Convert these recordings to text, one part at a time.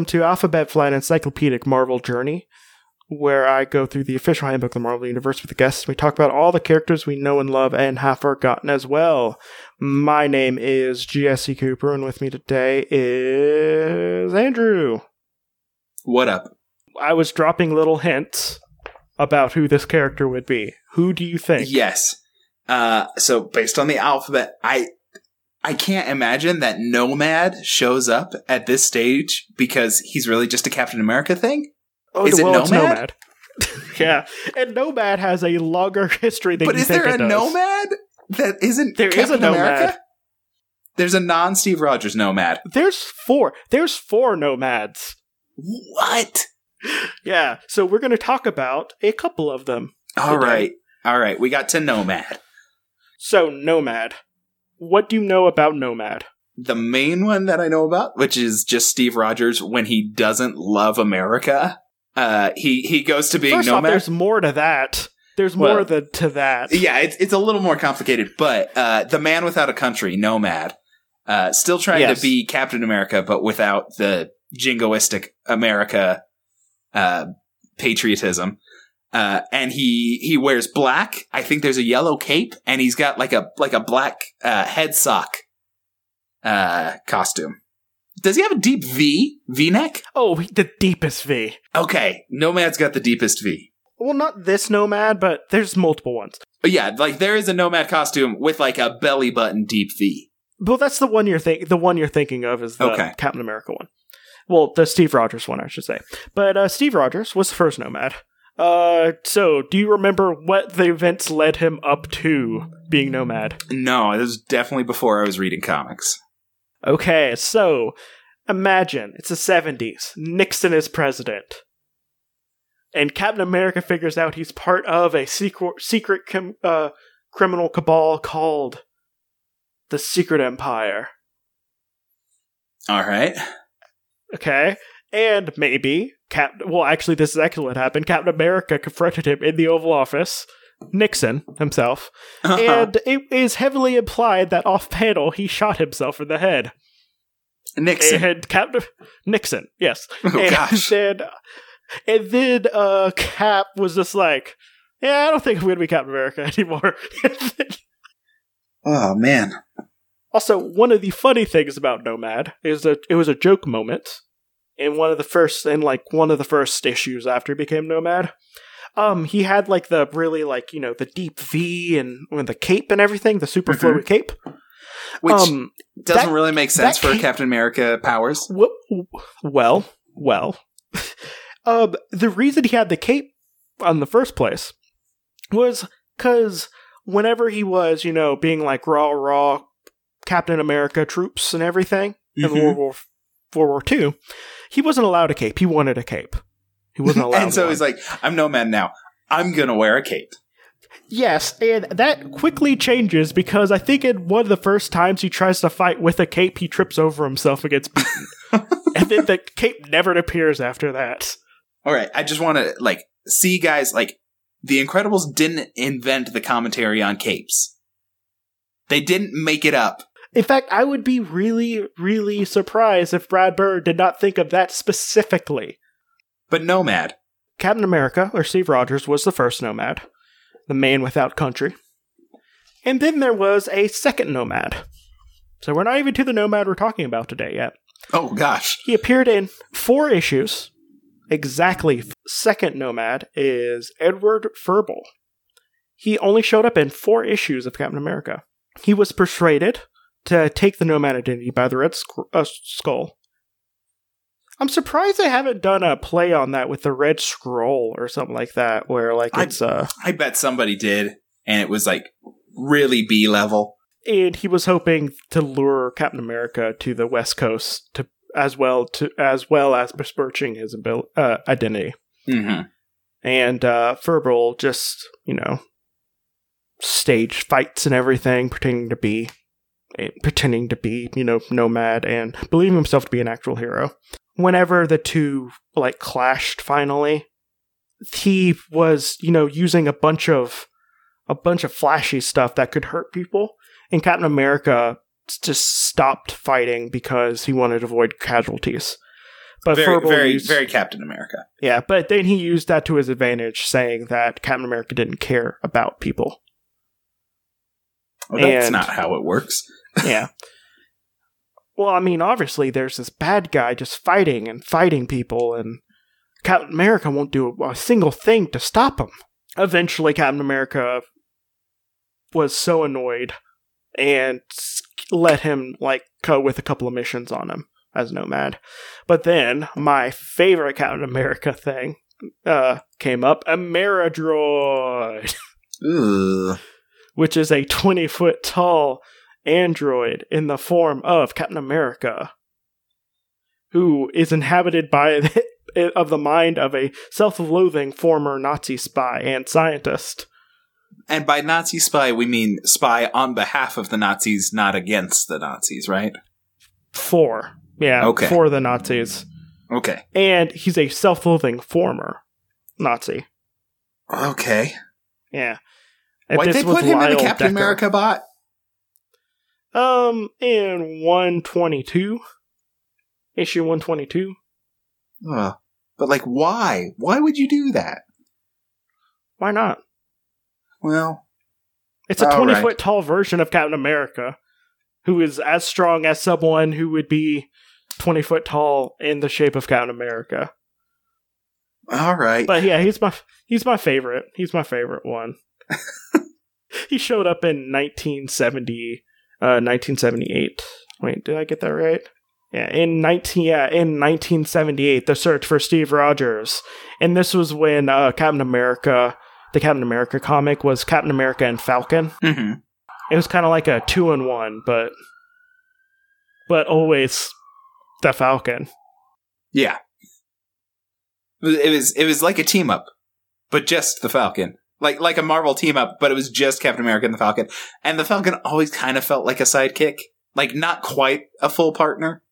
welcome to Alphabet Flight Encyclopedic Marvel Journey, where I go through the official handbook of the Marvel Universe with the guests. We talk about all the characters we know and love and have forgotten as well. My name is Jesse Cooper, and with me today is Andrew. What up? I was dropping little hints about who this character would be. Who do you think? Yes. So based on the alphabet, I can't imagine that Nomad shows up at this stage because he's really just a Captain America thing. Oh, is it Nomad? Yeah, and Nomad has a longer history than you think it does. But is there a Nomad that isn't Captain America? There's a non-Steve Rogers Nomad. There's four Nomads. What? Yeah, so we're going to talk about a couple of them. All right, we got to Nomad. So, Nomad. What do you know about Nomad? The main one that I know about, which is just Steve Rogers when he doesn't love America. He goes to being Nomad. First off, there's more to that. To that. Yeah, it's a little more complicated, but the man without a country, Nomad, still trying to be Captain America, but without the jingoistic America patriotism. And he wears black. I think there's a yellow cape, and he's got like a black head sock costume. Does he have a deep V-neck? Oh, the deepest V. Okay, Nomad's got the deepest V. Well, not this Nomad, but there's multiple ones. But yeah, like there is a Nomad costume with like a belly button deep V. Well, that's the one you're thinking of is the Captain America one. Well, the Steve Rogers one, I should say. But Steve Rogers was the first Nomad. So do you remember what the events led him up to being Nomad? No, it was definitely before I was reading comics. Okay, so imagine it's the 70s. Nixon is president. And Captain America figures out he's part of a secret criminal cabal called the Secret Empire. All right. Okay. And maybe, this is actually what happened. Captain America confronted him in the Oval Office, Nixon himself, and it is heavily implied that off-panel he shot himself in the head. Nixon. And Nixon, yes. Oh, and gosh. Then Cap was just like, yeah, I don't think I'm going to be Captain America anymore. Oh, man. Also, one of the funny things about Nomad is that it was a joke moment. In one of the first issues after he became Nomad, he had like the really like, you know, the deep V and the cape and everything, the super fluid cape, which doesn't really make sense for Captain America powers. Well, the reason he had the cape in the first place was because whenever he was, you know, being like raw Captain America troops and everything in World War II, he wasn't allowed a cape. He wanted a cape. He wasn't allowed. And so he's like, I'm Nomad now. I'm going to wear a cape. Yes, and that quickly changes because I think in one of the first times he tries to fight with a cape, he trips over himself and gets beaten. And then the cape never appears after that. All right, I just want to like see guys like the Incredibles didn't invent the commentary on capes. They didn't make it up. In fact, I would be really, really surprised if Brad Bird did not think of that specifically. But Nomad. Captain America, or Steve Rogers, was the first Nomad. The man without country. And then there was a second Nomad. So we're not even to the Nomad we're talking about today yet. Oh, gosh. He appeared in 4 issues. Exactly. Second Nomad is Edward Ferbel. He only showed up in 4 issues of Captain America. He was persuaded to take the Nomad identity by the Red Skull. I'm surprised they haven't done a play on that with the Red Scroll or something like that, where like it's I bet somebody did, and it was like really B level. And he was hoping to lure Captain America to the West Coast as well as besmirching his identity. Mm-hmm. And Ferbel just, you know, staged fights and everything, pretending to be, you know, Nomad and believing himself to be an actual hero. Whenever the two, like, clashed finally, he was, you know, using a bunch of flashy stuff that could hurt people. And Captain America just stopped fighting because he wanted to avoid casualties. But very, very, very Captain America. Yeah, but then he used that to his advantage, saying that Captain America didn't care about people. Well, that's not how it works. Yeah. Well, I mean, obviously, there's this bad guy just fighting and fighting people, and Captain America won't do a single thing to stop him. Eventually, Captain America was so annoyed and let him, like, go with a couple of missions on him as Nomad. But then, my favorite Captain America thing came up, Ameridroid. Ugh. Which is a 20-foot tall android in the form of Captain America, who is inhabited by the mind of a self-loathing former Nazi spy and scientist. And by Nazi spy, we mean spy on behalf of the Nazis, not against the Nazis, right? For. Yeah, okay. For the Nazis. Okay. And he's a self-loathing former Nazi. Okay. Yeah. Why'd they put him in a Captain America bot? In 122. Issue 122. But, like, why? Why would you do that? Why not? Well, it's a 20-foot tall version of Captain America, who is as strong as someone who would be 20-foot tall in the shape of Captain America. All right. But yeah, he's my favorite. He's my favorite one. He showed up in 1978. Wait, did I get that right? Yeah, in 1978, the search for Steve Rogers. And this was when the Captain America comic was Captain America and Falcon. Mm-hmm. It was kind of like a 2-in-1, but always the Falcon. Yeah. It was like a team-up, but just the Falcon. Like a Marvel team-up, but it was just Captain America and the Falcon. And the Falcon always kind of felt like a sidekick. Like, not quite a full partner.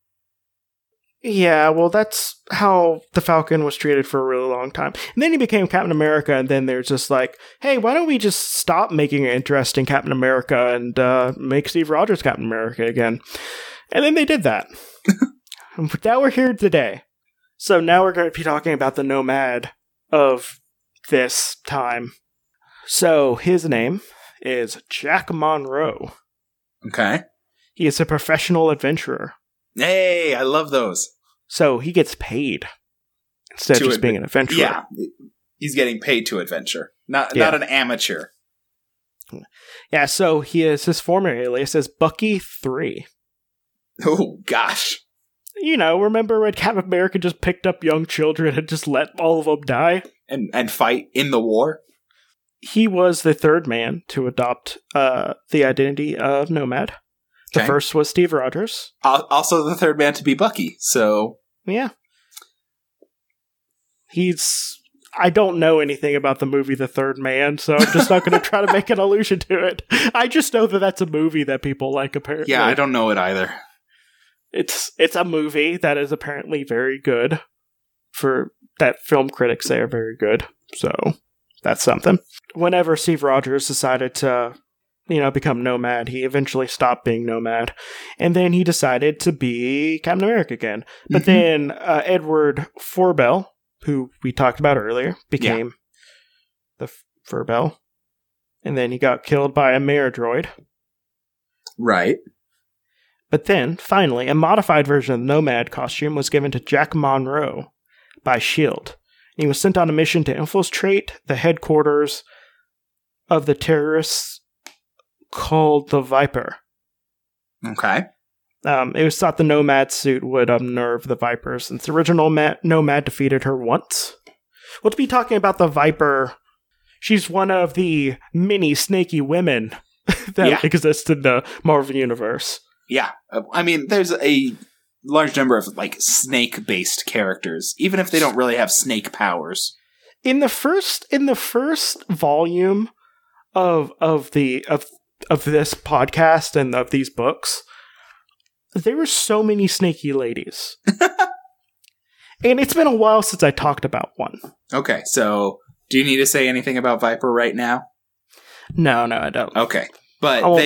Yeah, well, that's how the Falcon was treated for a really long time. And then he became Captain America, and then they're just like, hey, why don't we just stop making an interesting Captain America and make Steve Rogers Captain America again? And then they did that. And now we're here today. So now we're going to be talking about the Nomad of this time. So, his name is Jack Monroe. Okay. He is a professional adventurer. Hey, I love those. So, he gets paid instead of just being an adventurer. Yeah, he's getting paid to adventure. Not an amateur. Yeah, so his former alias is Bucky 3. Oh, gosh. You know, remember when Captain America just picked up young children and just let all of them die? And fight in the war? He was the third man to adopt the identity of Nomad. The first was Steve Rogers. Also the third man to be Bucky, so... Yeah. I don't know anything about the movie The Third Man, so I'm just not going to try to make an allusion to it. I just know that that's a movie that people like, apparently. Yeah, I don't know it either. It's a movie that is apparently very good. That film critics say are very good, so... That's something. Whenever Steve Rogers decided to, become Nomad, he eventually stopped being Nomad. And then he decided to be Captain America again. But then Edward Ferbel, who we talked about earlier, became the Ferbel. And then he got killed by a Ameridroid. Right. But then, finally, a modified version of the Nomad costume was given to Jack Monroe by S.H.I.E.L.D. He was sent on a mission to infiltrate the headquarters of the terrorists called the Viper. Okay. It was thought the Nomad suit would unnerve the Viper, since the original Nomad defeated her once. We'll be talking about the Viper. She's one of the many snaky women that exist in the Marvel Universe. Yeah. I mean, there's a... large number of, like, snake-based characters, even if they don't really have snake powers. In the first volume of this podcast and of these books, there were so many snaky ladies. And it's been a while since I talked about one. Okay, so do you need to say anything about Viper right now? No, I don't. Okay, but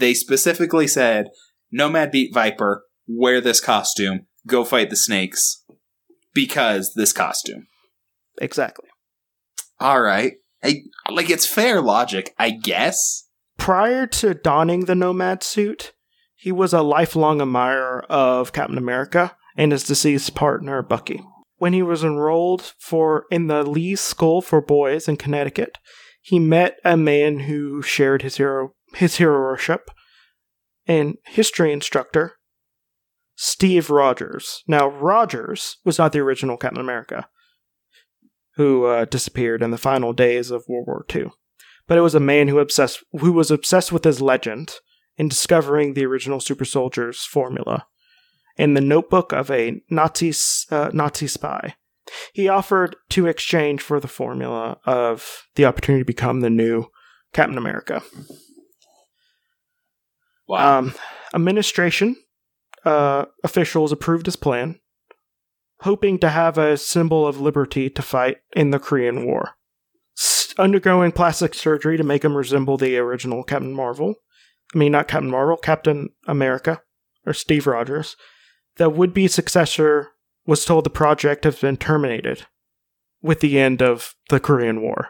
they specifically said, Nomad beat Viper. Wear this costume. Go fight the snakes. because this costume. Exactly. All right. Like, it's fair logic, I guess. Prior to donning the Nomad suit, he was a lifelong admirer of Captain America and his deceased partner, Bucky. When he was enrolled in the Lee School for Boys in Connecticut, he met a man who shared his hero worship, and history instructor, Steve Rogers. Now, Rogers was not the original Captain America, who disappeared in the final days of World War II. But it was a man who was obsessed with his legend in discovering the original super soldier's formula in the notebook of a Nazi spy. He offered to exchange for the formula of the opportunity to become the new Captain America. Wow. Administration officials approved his plan, hoping to have a symbol of liberty to fight in the Korean War. Undergoing plastic surgery to make him resemble the original Captain America, or Steve Rogers. The would-be successor was told the project has been terminated with the end of the Korean War.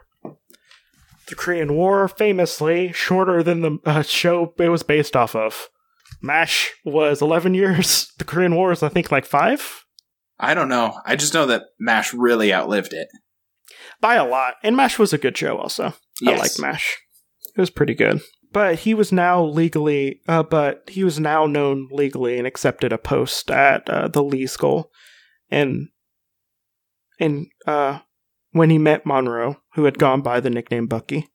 The Korean War, famously shorter than the show it was based off of. MASH was 11 years. The Korean War is, I think, like 5? I don't know. I just know that MASH really outlived it. By a lot. And MASH was a good show also. Yes. I liked MASH. It was pretty good. But he was now known legally and accepted a post at the Lee School. And when he met Monroe, who had gone by the nickname Bucky,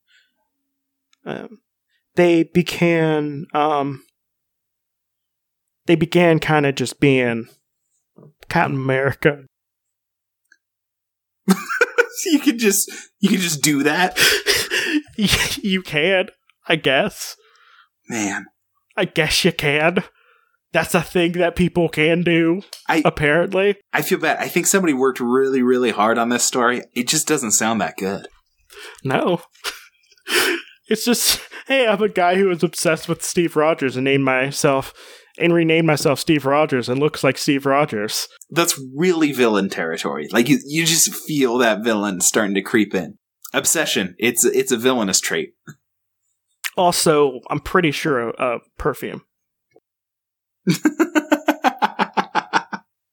they began kind of just being Captain America. you could just do that. You can, I guess. Man, I guess you can. That's a thing that people can do, apparently. I feel bad. I think somebody worked really, really hard on this story. It just doesn't sound that good. No. It's just, hey, I'm a guy who was obsessed with Steve Rogers and renamed myself Steve Rogers and looks like Steve Rogers. That's really villain territory. Like, you just feel that villain starting to creep in. Obsession. It's a villainous trait. Also, I'm pretty sure perfume.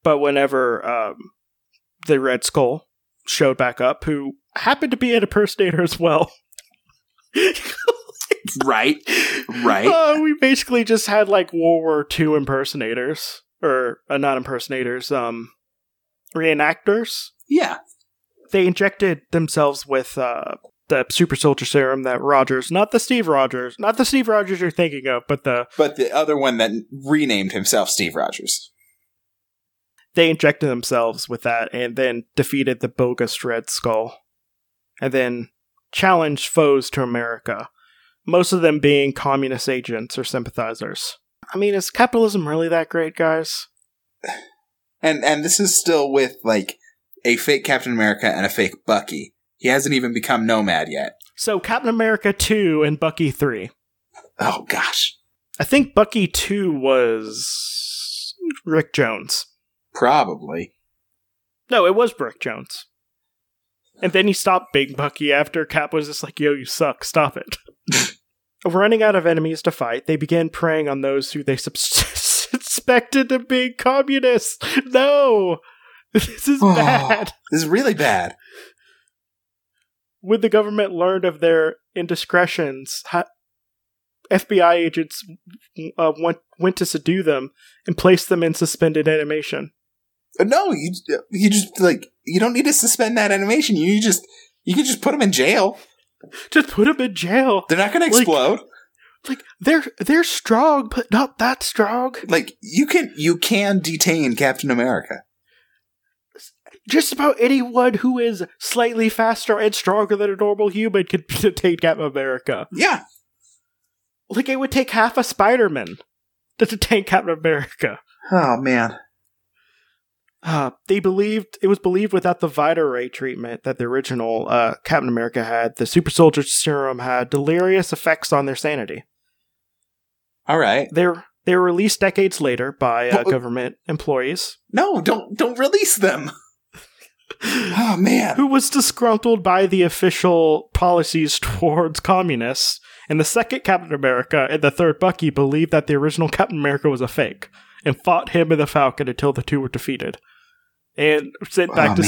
But whenever the Red Skull showed back up, who happened to be an impersonator as well, right? We basically just had like World War II impersonators, or not impersonators, reenactors. Yeah, they injected themselves with the super soldier serum that Rogers, not the Steve Rogers you're thinking of, but the other one that renamed himself Steve Rogers. They injected themselves with that and then defeated the bogus Red Skull and then challenged foes to America. Most of them being communist agents or sympathizers. I mean, is capitalism really that great, guys? And this is still with like a fake Captain America and a fake Bucky. He hasn't even become Nomad yet. So Captain America 2 and Bucky 3. Oh, gosh. I think Bucky 2 was Rick Jones. Probably. No, it was Rick Jones. And then he stopped being Bucky after Cap was just like, yo, you suck. Stop it. Running out of enemies to fight, they began preying on those who they suspected of being communists. No! This is bad. This is really bad. When the government learned of their indiscretions, FBI agents went to subdue them and placed them in suspended animation. No, you just like, you don't need to suspend that animation. You can just put them in jail. Just put them in jail. They're not going to explode. Like they're strong, but not that strong. Like you can detain Captain America. Just about anyone who is slightly faster and stronger than a normal human could detain Captain America. Yeah. Like, it would take half a Spider-Man to detain Captain America. Oh, man. It was believed without the Vita Ray treatment that the original Captain America had, the Super Soldier Serum had delirious effects on their sanity. All right. They were released decades later by government employees. No, don't release them. Oh, man. Who was disgruntled by the official policies towards communists. And the second Captain America and the third Bucky believed that the original Captain America was a fake and fought him and the Falcon until the two were defeated and sent back to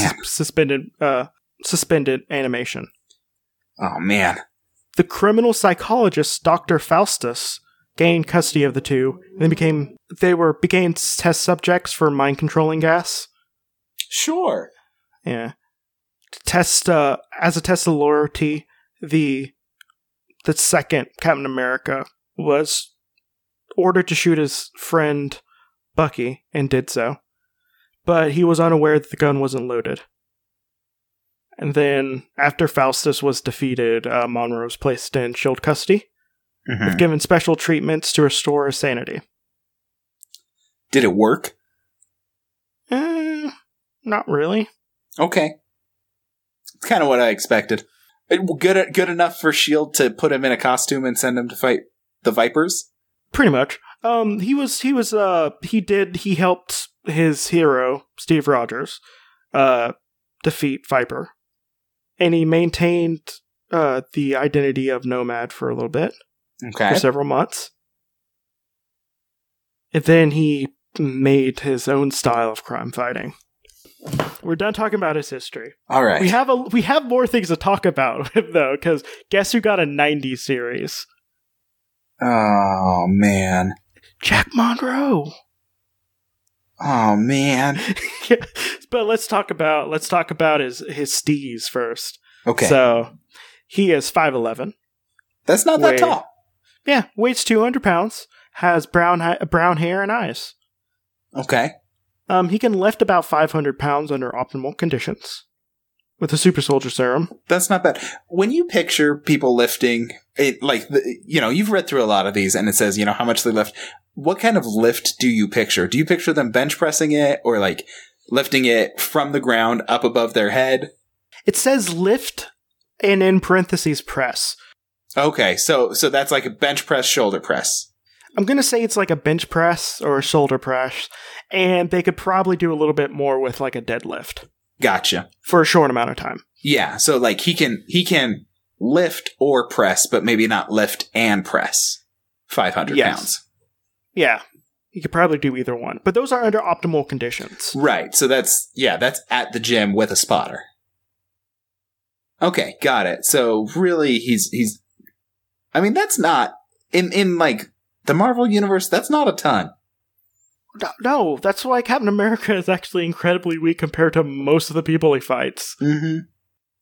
suspended animation. Oh, man. The criminal psychologist Dr. Faustus gained custody of the two and became test subjects for mind-controlling gas. Sure. Yeah. To test, as a test of loyalty, the second Captain America was ordered to shoot his friend Bucky and did so. But he was unaware that the gun wasn't loaded. And then, after Faustus was defeated, Monroe was placed in S.H.I.E.L.D. custody. Mm-hmm. With given special treatments to restore his sanity. Did it work? Not really. Okay. It's kind of what I expected. Good enough for S.H.I.E.L.D. to put him in a costume and send him to fight the Vipers? Pretty much. He helped his hero, Steve Rogers, defeat Viper. And he maintained the identity of Nomad for a little bit. Okay. For several months. And then he made his own style of crime fighting. We're done talking about his history. All right. We have more things to talk about, though, because guess who got a 90s series? Oh, man. Jack Monroe. Oh, man. But let's talk about his steez first. Okay. So, he is 5'11". That's not that tall. Yeah, weighs 200 pounds, has brown hair and eyes. Okay. He can lift about 500 pounds under optimal conditions with a super soldier serum. That's not bad. When you picture people lifting, you've read through a lot of these and it says, you know, how much they lift. What kind of lift do you picture? Do you picture them bench pressing it or like lifting it from the ground up above their head? It says lift and in parentheses press. Okay, so that's like a bench press, shoulder press. I'm going to say it's like a bench press or a shoulder press, and they could probably do a little bit more with like a deadlift. Gotcha. For a short amount of time. Yeah, so like he can lift or press, but maybe not lift and press 500 pounds. Yeah, he could probably do either one, but those are under optimal conditions. Right, so that's at the gym with a spotter. Okay, got it. So really he's I mean, that's not in like the Marvel Universe. That's not a ton. No, that's why Captain America is actually incredibly weak compared to most of the people he fights. Mm-hmm.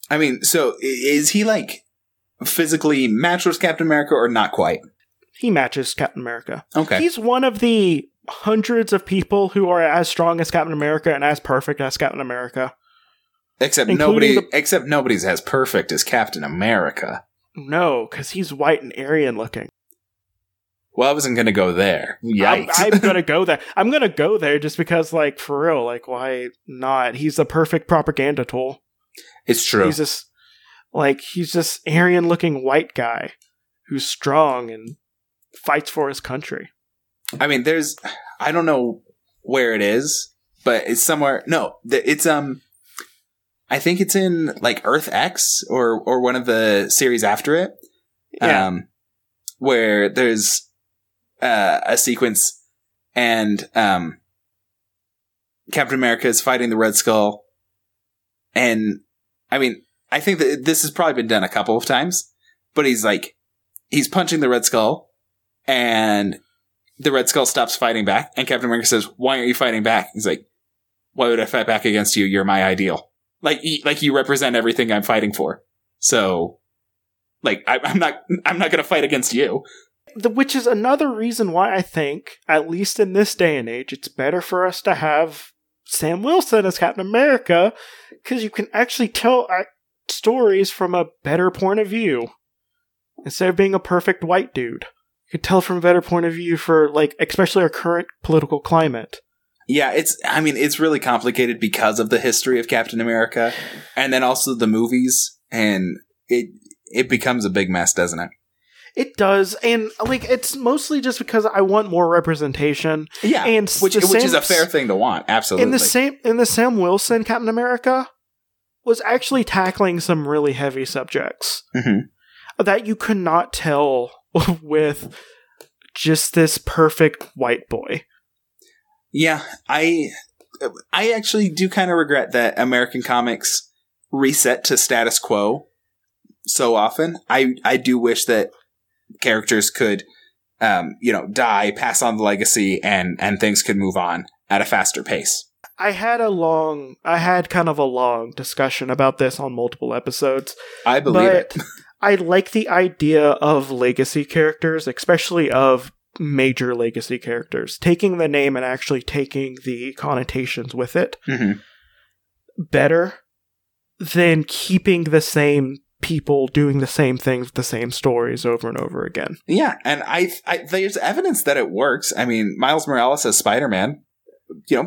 I mean, so is he like physically matched with Captain America or not quite? He matches Captain America. Okay, he's one of the hundreds of people who are as strong as Captain America and as perfect as Captain America. Except nobody's as perfect as Captain America. No, because he's white and Aryan looking. Well, I wasn't going to go there. Yikes. I'm going to go there. I'm going to go there just because, like, for real, like, why not? He's the perfect propaganda tool. It's true. He's just, like, Aryan-looking white guy who's strong and fights for his country. I mean, I don't know where it is, but it's somewhere. No, it's, I think it's in like Earth X or one of the series after it, yeah. Where there's a sequence and Captain America is fighting the Red Skull. And I mean, I think that this has probably been done a couple of times, but he's punching the Red Skull and the Red Skull stops fighting back. And Captain America says, "Why aren't you fighting back?" He's like, "Why would I fight back against you? You're my ideal. Like you represent everything I'm fighting for. So, like, I'm not going to fight against you." Which is another reason why I think, at least in this day and age, it's better for us to have Sam Wilson as Captain America, because you can actually tell stories from a better point of view. Instead of being a perfect white dude, you can tell from a better point of view for, like, especially our current political climate. Yeah, it's really complicated because of the history of Captain America and then also the movies, and it becomes a big mess, doesn't it? It does, and like it's mostly just because I want more representation. Yeah, and which is a fair thing to want, absolutely. In the Sam Wilson Captain America, was actually tackling some really heavy subjects that you could not tell with just this perfect white boy. Yeah, I actually do kind of regret that American comics reset to status quo so often. I do wish that characters could, die, pass on the legacy, and things could move on at a faster pace. I had kind of a long discussion about this on multiple episodes. I believe it. I like the idea of legacy characters, especially of major legacy characters, taking the name and actually taking the connotations with it better than keeping the same people doing the same things, the same stories over and over again. Yeah, and I there's evidence that it works. I mean, Miles Morales as Spider-Man,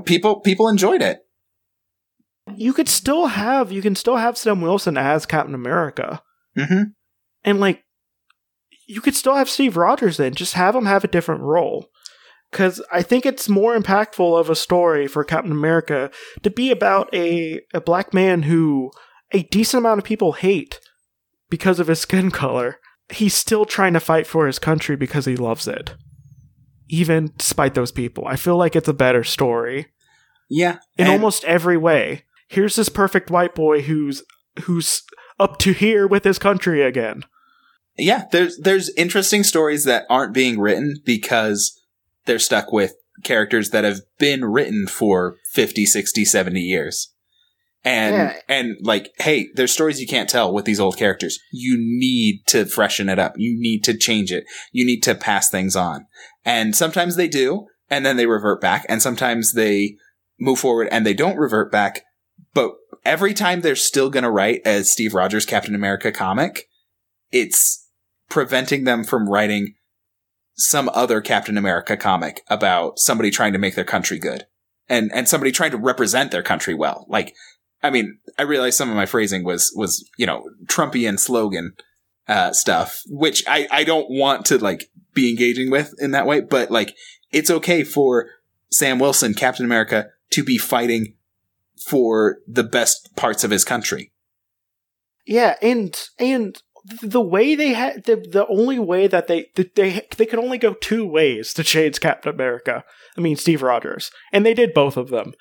people enjoyed it. You can still have Sam Wilson as Captain America, and like. You could still have Steve Rogers in, just have him have a different role. Because I think it's more impactful of a story for Captain America to be about a black man who a decent amount of people hate because of his skin color. He's still trying to fight for his country because he loves it. Even despite those people. I feel like it's a better story. Yeah. In almost every way. Here's this perfect white boy who's up to here with his country again. Yeah, there's interesting stories that aren't being written because they're stuck with characters that have been written for 50, 60, 70 years. And like, hey, there's stories you can't tell with these old characters. You need to freshen it up. You need to change it. You need to pass things on. And sometimes they do, and then they revert back. And sometimes they move forward and they don't revert back. But every time they're still going to write a Steve Rogers Captain America comic, it's preventing them from writing some other Captain America comic about somebody trying to make their country good and somebody trying to represent their country well. Like, I mean, I realize some of my phrasing was Trumpian slogan stuff, which I don't want to like be engaging with in that way. But like, it's okay for Sam Wilson, Captain America, to be fighting for the best parts of his country. Yeah, and. The way they had the only way that they could only go two ways to change Captain America. I mean, Steve Rogers, and they did both of them.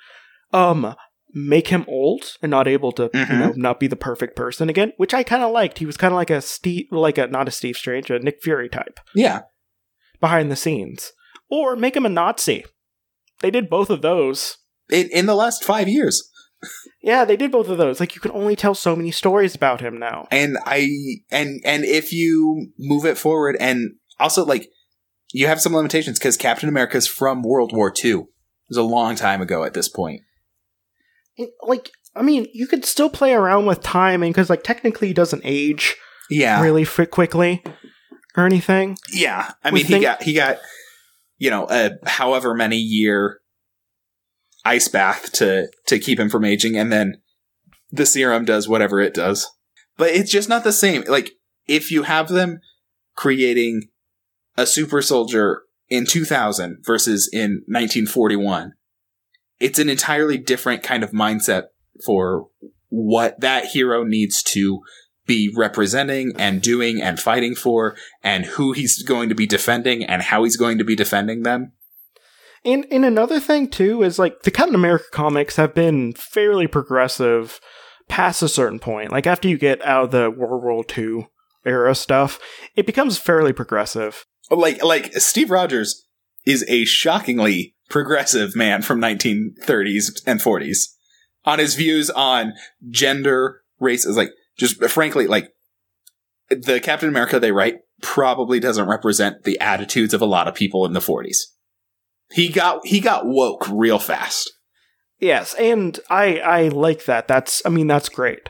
Make him old and not able to not be the perfect person again, which I kind of liked. He was kind of like not a Steve Strange, a Nick Fury type. Yeah, behind the scenes, or make him a Nazi. They did both of those in the last 5 years. Yeah, they did both of those. Like, you can only tell so many stories about him now. And if you move it forward, and also, like, you have some limitations because Captain America is from World War II. It was a long time ago at this point. And, like, I mean, you could still play around with time, and because, like, technically he doesn't age really quickly or anything. Yeah, I mean, he got a however many year ice bath to keep him from aging, and then the serum does whatever it does. But it's just not the same. Like, if you have them creating a super soldier in 2000 versus in 1941, it's an entirely different kind of mindset for what that hero needs to be representing and doing and fighting for, and who he's going to be defending and how he's going to be defending them. And another thing, too, is, like, the Captain America comics have been fairly progressive past a certain point. Like, after you get out of the World War II era stuff, it becomes fairly progressive. Like Steve Rogers is a shockingly progressive man from 1930s and 40s. On his views on gender, race, is like, just frankly, like, the Captain America they write probably doesn't represent the attitudes of a lot of people in the 40s. He got woke real fast. Yes, and I like that. That's great.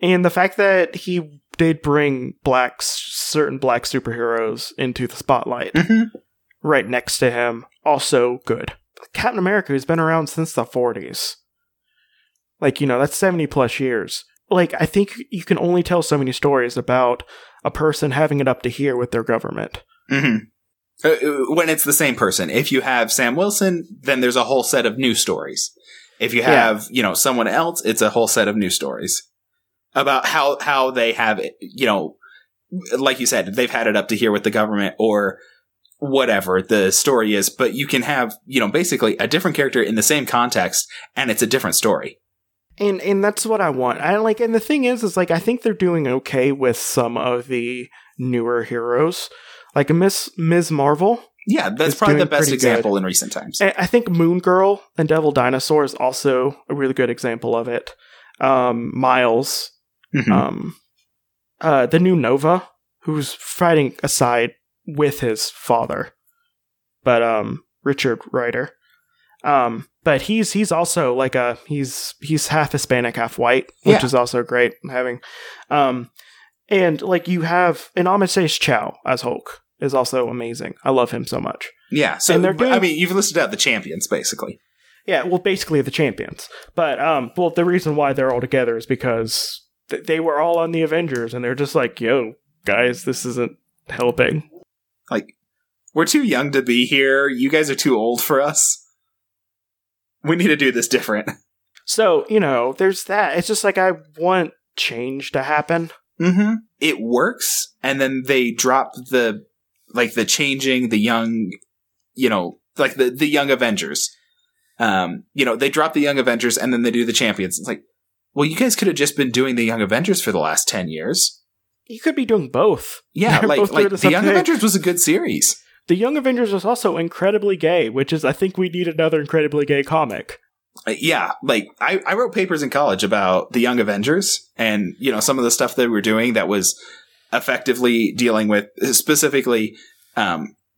And the fact that he did bring certain black superheroes into the spotlight right next to him, also good. Captain America has been around since the 40s. Like, that's 70 plus years. Like, I think you can only tell so many stories about a person having it up to here with their government. Mm-hmm. When it's the same person. If you have Sam Wilson, then there's a whole set of new stories. If you have, someone else, it's a whole set of new stories. about how they have it, you know, like you said, they've had it up to here with the government or whatever the story is, but you can have, you know, basically a different character in the same context and it's a different story. And that's what I want. And the thing is like, I think they're doing okay with some of the newer heroes, like Ms. Marvel. Yeah, that's probably the best example in recent times. I think Moon Girl and Devil Dinosaur is also a really good example of it. Miles, mm-hmm. The new Nova, who's fighting aside with his father, but Richard Rider. But he's also like he's half Hispanic, half white, which is also great having. And like you have an Amadeus Chow as Hulk. Is also amazing. I love him so much. Yeah. So, you've listed out the champions, basically. Yeah, well, basically the champions. But, well, the reason why they're all together is because they were all on the Avengers, and they're just like, yo, guys, this isn't helping. Like, we're too young to be here. You guys are too old for us. We need to do this different. So, you know, there's that. It's just like I want change to happen. Mm-hmm. It works, and then they drop the... like the changing, the young, you know, like the Young Avengers. You know, they drop the Young Avengers and then they do the Champions. It's like, well, you guys could have just been doing the Young Avengers for the last 10 years. You could be doing both. Yeah, like the Young Avengers was a good series. The Young Avengers was also incredibly gay, which is, I think we need another incredibly gay comic. Yeah, like I wrote papers in college about the Young Avengers and, you know, some of the stuff they were doing that was... effectively dealing with specifically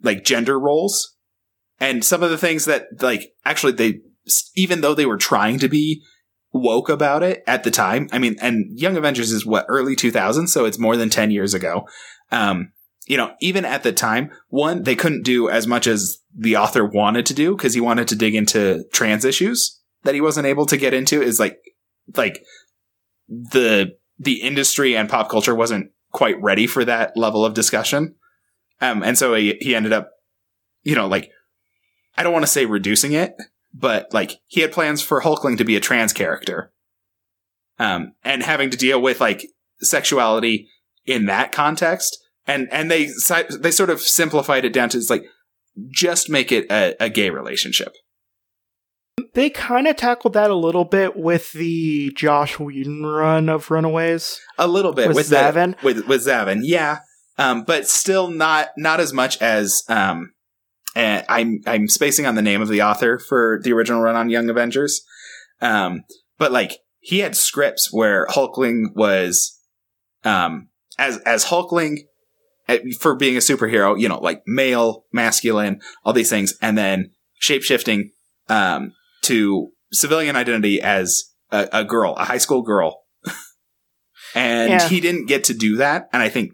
like gender roles, and some of the things that like actually they, even though they were trying to be woke about it at the time, I mean, and Young Avengers is what, early 2000s, so it's more than 10 years ago. You know, even at the time, one, they couldn't do as much as the author wanted to do because he wanted to dig into trans issues that he wasn't able to get into. Is like the industry and pop culture wasn't quite ready for that level of discussion. And so he ended up, you know, like, I don't want to say reducing it, but like he had plans for Hulkling to be a trans character. And having to deal with like sexuality in that context. And they sort of simplified it down to, it's like, just make it a gay relationship. They kind of tackled that a little bit with the Josh Whedon run of Runaways. A little bit with Zavin. With Zavin, yeah, but still not as much as. I'm spacing on the name of the author for the original run on Young Avengers, but like he had scripts where Hulkling was, as Hulkling for being a superhero, you know, like male, masculine, all these things, and then shapeshifting. To civilian identity as a girl, a high school girl. And he didn't get to do that. And I think,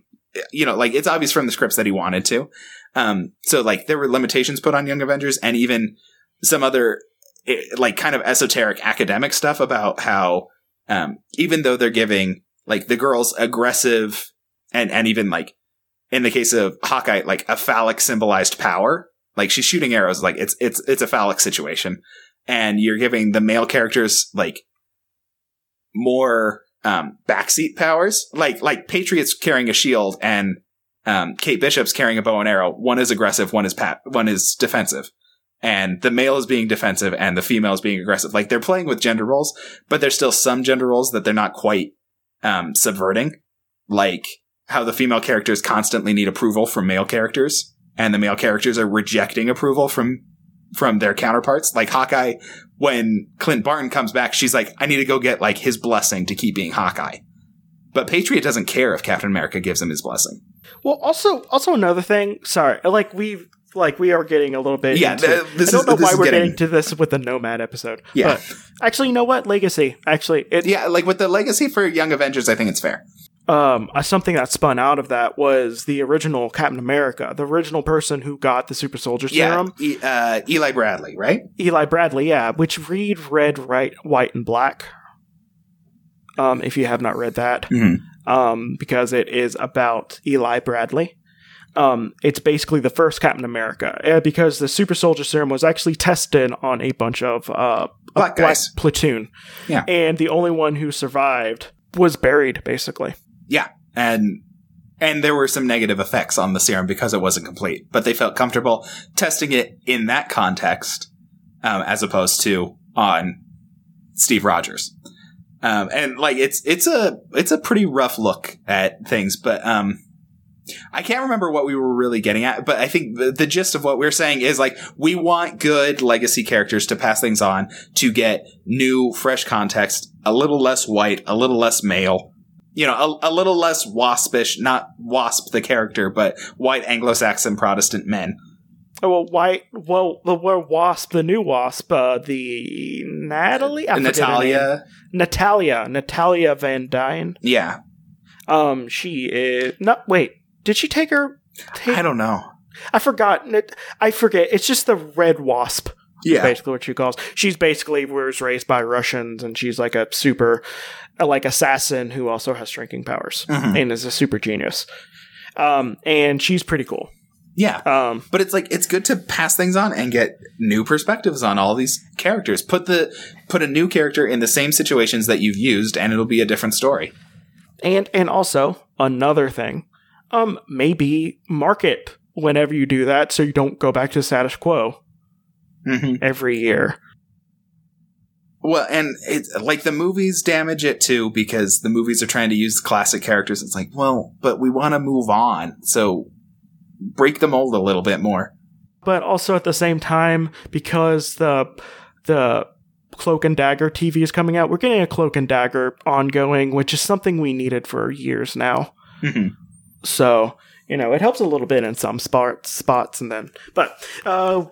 you know, like it's obvious from the scripts that he wanted to. So like there were limitations put on Young Avengers and even some other like kind of esoteric academic stuff about how even though they're giving like the girls aggressive and even like in the case of Hawkeye, like a phallic symbolized power, like she's shooting arrows, like it's a phallic situation. And you're giving the male characters like more backseat powers, like Patriot's carrying a shield and Kate Bishop's carrying a bow and arrow. One is aggressive, one is defensive, and the male is being defensive and the female is being aggressive. Like they're playing with gender roles, but there's still some gender roles that they're not quite subverting, like how the female characters constantly need approval from male characters, and the male characters are rejecting approval from their counterparts. Like Hawkeye, when Clint Barton comes back, she's like, I need to go get like his blessing to keep being Hawkeye. But Patriot doesn't care if Captain America gives him his blessing. Well, also another thing, sorry, like we are getting a little bit I don't know why we're getting to this with the Nomad episode. Yeah. But actually, you know what? Legacy. Actually, yeah, like with the legacy for Young Avengers, I think it's fair. Something that spun out of that was the original Captain America, the original person who got the super soldier serum. Eli Bradley, right? Eli Bradley, yeah, which read Red, White, and Black. If you have not read that, mm-hmm. Because it is about Eli Bradley. It's basically the first Captain America because the super soldier serum was actually tested on a bunch of black platoon. Yeah. And the only one who survived was buried, basically. Yeah, and there were some negative effects on the serum because it wasn't complete, but they felt comfortable testing it in that context, as opposed to on Steve Rogers. And like it's a pretty rough look at things, but I can't remember what we were really getting at, but I think the gist of what we're saying is, like, we want good legacy characters to pass things on, to get new, fresh context, a little less white, a little less male, you know, a little less waspish, not Wasp the character, but white Anglo-Saxon Protestant men. Oh, well, Wasp, the new Wasp, the Natalia Van Dyne. Yeah. She is... No, wait. Did she take her... I don't know. I forgot. I forget. It's just the Red Wasp. Yeah. Basically what she calls. She's basically was raised by Russians, and she's like a super, like, assassin who also has shrinking powers, mm-hmm. and is a super genius. And she's pretty cool. Yeah. But it's like, it's good to pass things on and get new perspectives on all these characters. Put a new character in the same situations that you've used, and it'll be a different story. And also, another thing, maybe market whenever you do that so you don't go back to status quo mm-hmm. every year. Well, and it's like the movies damage it too, because the movies are trying to use classic characters. It's like, well, but we want to move on, so break the mold a little bit more. But also at the same time, because the Cloak and Dagger TV is coming out, we're getting a Cloak and Dagger ongoing, which is something we needed for years now. Mm-hmm. So, you know, it helps a little bit in some spots, and then, but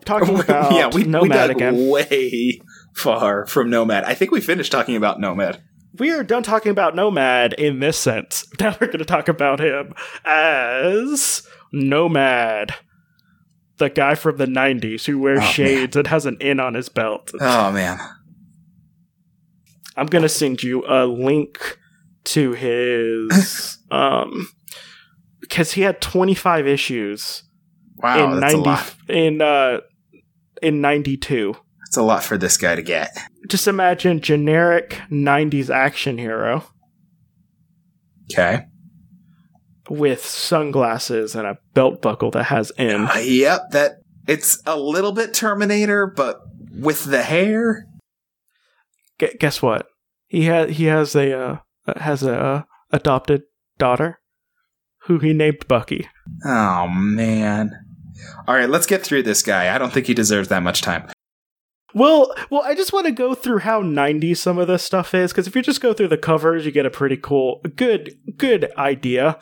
talking about yeah, Nomad again, way far from Nomad. I think we finished talking about Nomad. We are done talking about Nomad in this sense. Now we're going to talk about him as Nomad, the guy from the 90s who wears shades and has an N on his belt. Oh, man. I'm going to send you a link to his, because he had 25 issues. Wow, that's a lot. In 92. That's a lot for this guy to get. Just imagine generic 90s action hero. Okay. With sunglasses and a belt buckle that has M. Yep, that it's a little bit Terminator, but with the hair. Guess what? He has a adopted daughter who he named Bucky. Oh, man. All right, let's get through this guy. I don't think he deserves that much time. Well, I just want to go through how 90s some of this stuff is, because if you just go through the covers, you get a pretty cool, good idea.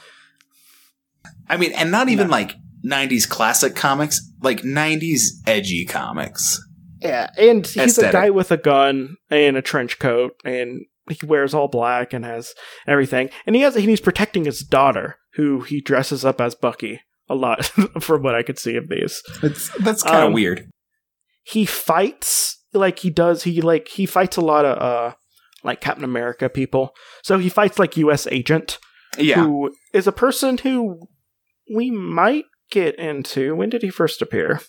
I mean, and not even like 90s classic comics, like 90s edgy comics. Yeah, and he's aesthetic. A guy with a gun and a trench coat, and he wears all black and has everything. And he's protecting his daughter, who he dresses up as Bucky a lot, from what I could see of these. That's kind of weird. He fights like he does. He fights a lot of like Captain America people. So he fights like U.S. Agent, who is a person who we might get into. When did he first appear?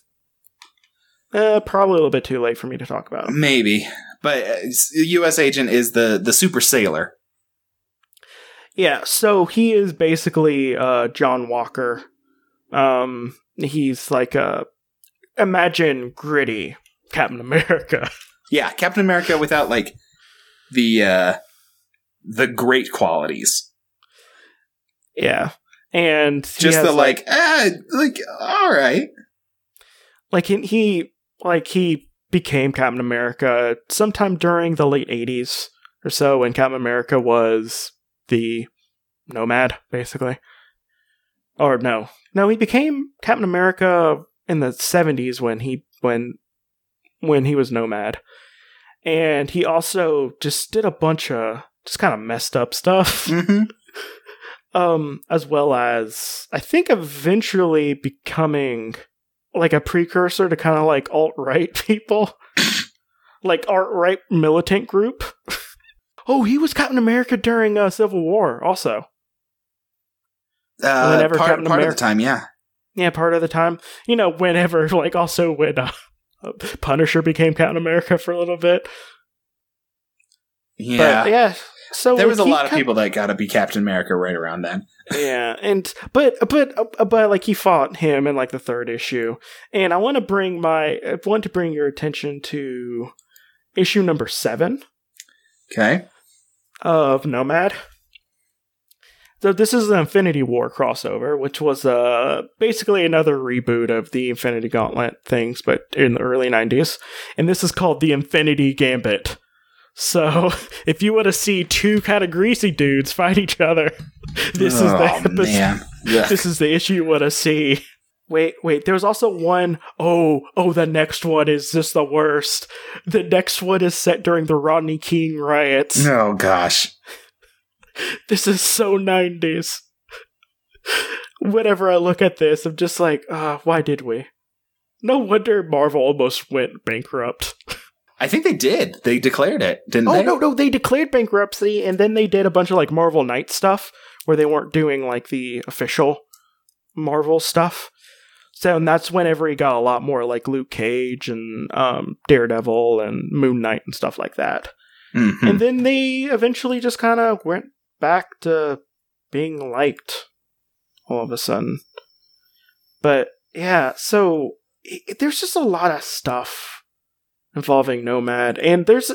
Probably a little bit too late for me to talk about him. Maybe, but U.S. Agent is the super sailor. Yeah, so he is basically John Walker. He's like a. Imagine gritty Captain America. Yeah, Captain America without, like, the great qualities. Yeah. And just the, all right. Like, he became Captain America sometime during the late 80s or so, when Captain America was the Nomad, basically. Or no. No, he became Captain America in the 70s when he was Nomad. And he also just did a bunch of just kind of messed up stuff. Mm-hmm. As well as, I think, eventually becoming like a precursor to kind of like alt-right people. Like alt-right militant group. Oh, he was Captain America during Civil War also. Part of the time, yeah. Yeah, part of the time. You know, whenever, like, also when Punisher became Captain America for a little bit. Yeah. But, yeah. So there was a lot of people that got to be Captain America right around then. Yeah, and but like he fought him in like the third issue, and I want to bring your attention to issue number 7. Okay. Of Nomad. So this is the Infinity War crossover, which was basically another reboot of the Infinity Gauntlet things, but in the early 90s. And this is called the Infinity Gambit. So if you want to see two kind of greasy dudes fight each other, this is the issue you want to see. Wait, there was also one. The next one is just the worst. The next one is set during the Rodney King riots. Oh, gosh. This is so 90s. Whenever I look at this, I'm just like, why did we? No wonder Marvel almost went bankrupt. I think they did. They declared it, didn't they? Oh, no, they declared bankruptcy, and then they did a bunch of, like, Marvel Knight stuff, where they weren't doing, like, the official Marvel stuff. So, and that's whenever he got a lot more, like, Luke Cage and Daredevil and Moon Knight and stuff like that. Mm-hmm. And then they eventually just kind of went back to being liked all of a sudden. But yeah, so there's just a lot of stuff involving Nomad, and there's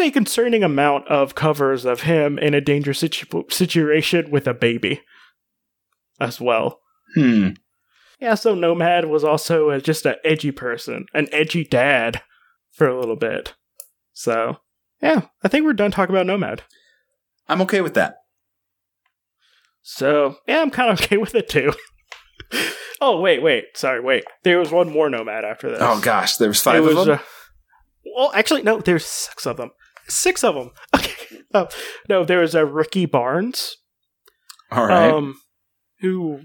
a concerning amount of covers of him in a dangerous situation with a baby as well. Yeah, so Nomad was also just an edgy person, an edgy dad for a little bit. So yeah, I think we're done talking about Nomad. I'm okay with that. So, yeah, I'm kind of okay with it, too. Wait. Sorry, wait. There was one more Nomad after this. Oh, gosh. There was 5 of them? Well, actually, no. There's 6 of them. 6 of them. Okay. Oh, no, there was Ricky Barnes. All right. Who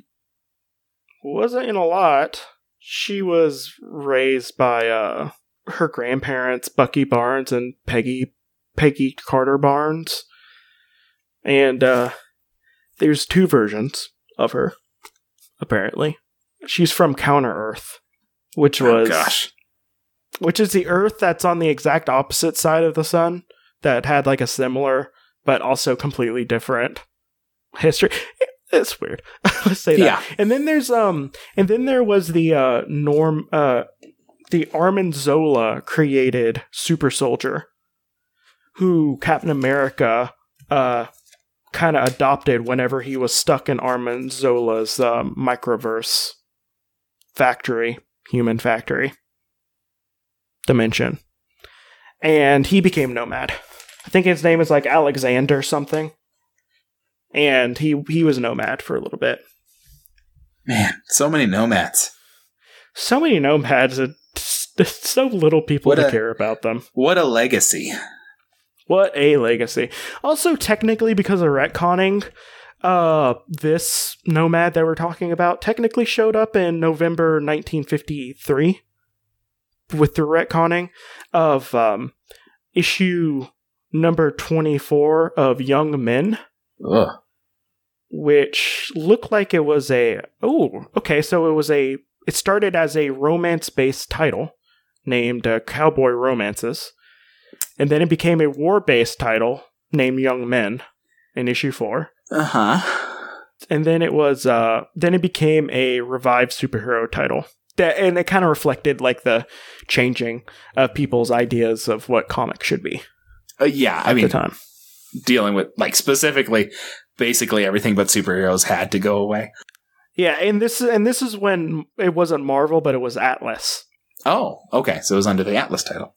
wasn't in a lot. She was raised by her grandparents, Bucky Barnes and Peggy Carter Barnes. And there's 2 versions of her, apparently. She's from Counter-Earth, which is the Earth that's on the exact opposite side of the sun, that had like a similar but also completely different history. It's weird. Let's say that. Yeah. And then there's there was the the Armin Zola created super soldier, who Captain America kind of adopted whenever he was stuck in Armin Zola's microverse factory, human factory dimension. And he became Nomad. I think his name is like Alexander something. And he was Nomad for a little bit. Man, so many Nomads. So many Nomads. There's so little people to care about them. What a legacy. What a legacy. Also, technically, because of retconning, this Nomad that we're talking about technically showed up in November 1953 with the retconning of issue number 24 of Young Men. Ugh. Which looked like it was it started as a romance-based title named Cowboy Romances. And then it became a war-based title named Young Men in issue 4. Uh-huh. And then it was became a revived superhero title. And it kind of reflected like the changing of people's ideas of what comics should be. The time. Dealing with like specifically basically everything but superheroes had to go away. Yeah, and this is when it wasn't Marvel, but it was Atlas. Oh, okay. So it was under the Atlas title.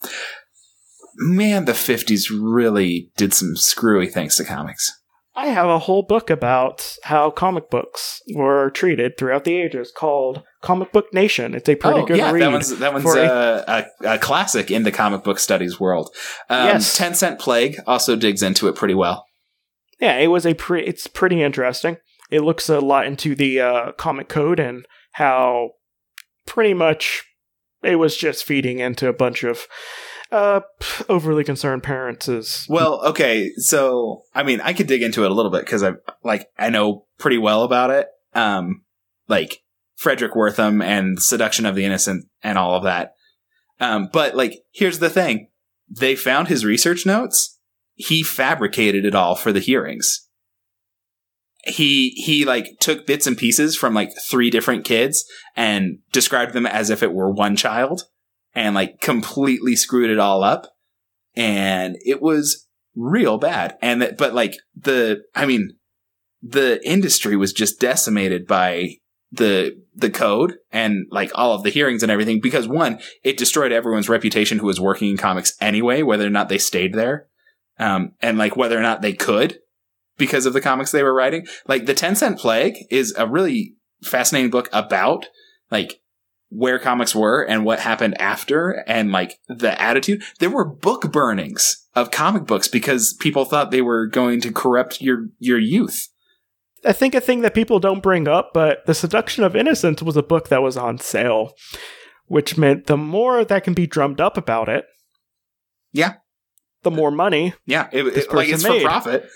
Man, the 50s really did some screwy things to comics. I have a whole book about how comic books were treated throughout the ages called Comic Book Nation. It's a pretty good read. That one's a classic in the comic book studies world. 10-Cent Plague also digs into it pretty well. Yeah, it was it's pretty interesting. It looks a lot into the comic code and how pretty much it was just feeding into a bunch of overly concerned parents. Well, okay, so I mean, I could dig into it a little bit because I know pretty well about it. Like Frederick Wortham and Seduction of the Innocent and all of that. But like, here's the thing: they found his research notes. he fabricated it all for the hearings. He like took bits and pieces from like three different kids and described them as if it were one child and like completely screwed it all up. And it was real bad. And that, but like the industry was just decimated by the code and like all of the hearings and everything, because one, it destroyed everyone's reputation who was working in comics anyway, whether or not they stayed there. And like whether or not they could, because of the comics they were writing. Like the 10-Cent Plague is a really fascinating book about like where comics were and what happened after and like the attitude. There were book burnings of comic books because people thought they were going to corrupt your youth. I think a thing that people don't bring up, but The Seduction of Innocence was a book that was on sale, which meant the more that can be drummed up about it. Yeah. The more money. Yeah. It like it's made. For profit.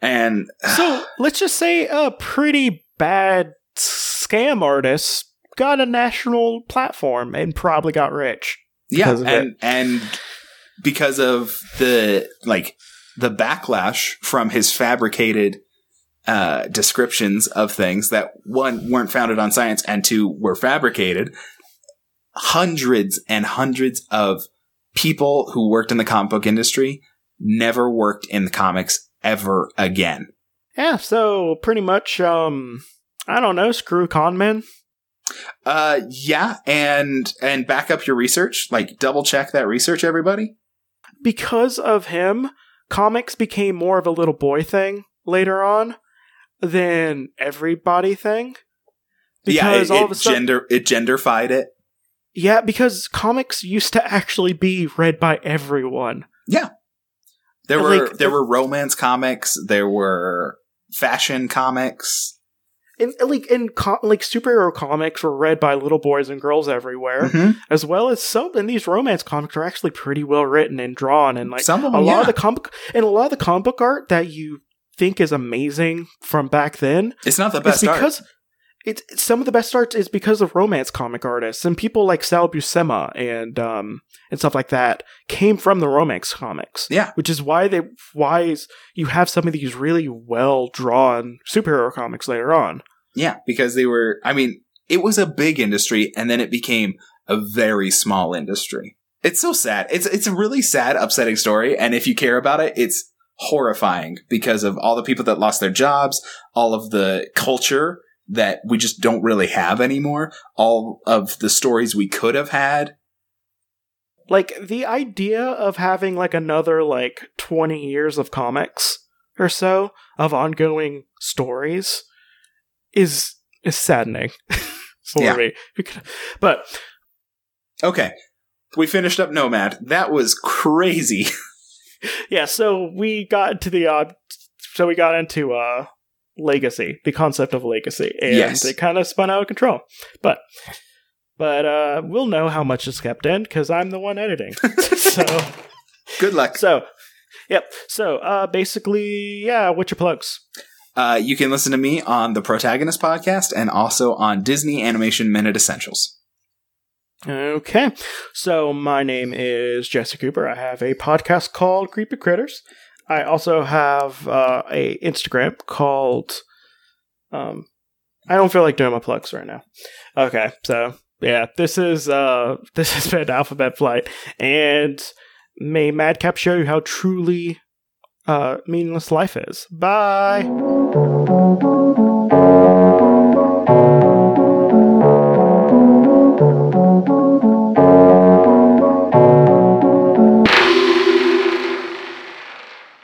And so let's just say a pretty bad scam artist got a national platform and probably got rich. Yeah. And because of the backlash from his fabricated descriptions of things that one weren't founded on science and two were fabricated, hundreds and hundreds of people who worked in the comic book industry never worked in the comics ever again. Yeah, so pretty much, I don't know, screw con men. Yeah, and back up your research, like double check that research, everybody. Because of him, comics became more of a little boy thing later on than everybody thing. Because yeah, it, all of a sudden, it genderfied it. Yeah, because comics used to actually be read by everyone. Yeah. There were romance comics. There were fashion comics, and superhero comics were read by little boys and girls everywhere, mm-hmm. as well as some. And these romance comics are actually pretty well written and drawn, and like some of them, a lot of the comic book art that you think is amazing from back then. It's not the best art. It's some of the best art is because of romance comic artists, and people like Sal Buscema and stuff like that came from the romance comics. Yeah, which is why you have some of these really well drawn superhero comics later on. Yeah, because they were. I mean, it was a big industry, and then it became a very small industry. It's so sad. It's a really sad, upsetting story, and if you care about it, it's horrifying because of all the people that lost their jobs, all of the culture that we just don't really have anymore. All of the stories we could have had. Like, the idea of having, like, another, like, 20 years of comics or so of ongoing stories is saddening for me. But... okay. We finished up Nomad. That was crazy. Yeah, so we got into legacy, the concept of legacy, and yes, it kind of spun out of control, but we'll know how much is kept in because I'm the one editing. So good luck. So yep, so basically, yeah, what's your plugs? You can listen to me on the Protagonist podcast and also on Disney Animation Minute Essentials. Okay, so my name is Jesse Cooper. I have a podcast called Creepy Critters. I also have a Instagram called, I don't feel like doing my plugs right now. Okay, so yeah, this has been Alphabet Flight, and may Madcap show you how truly meaningless life is. Bye.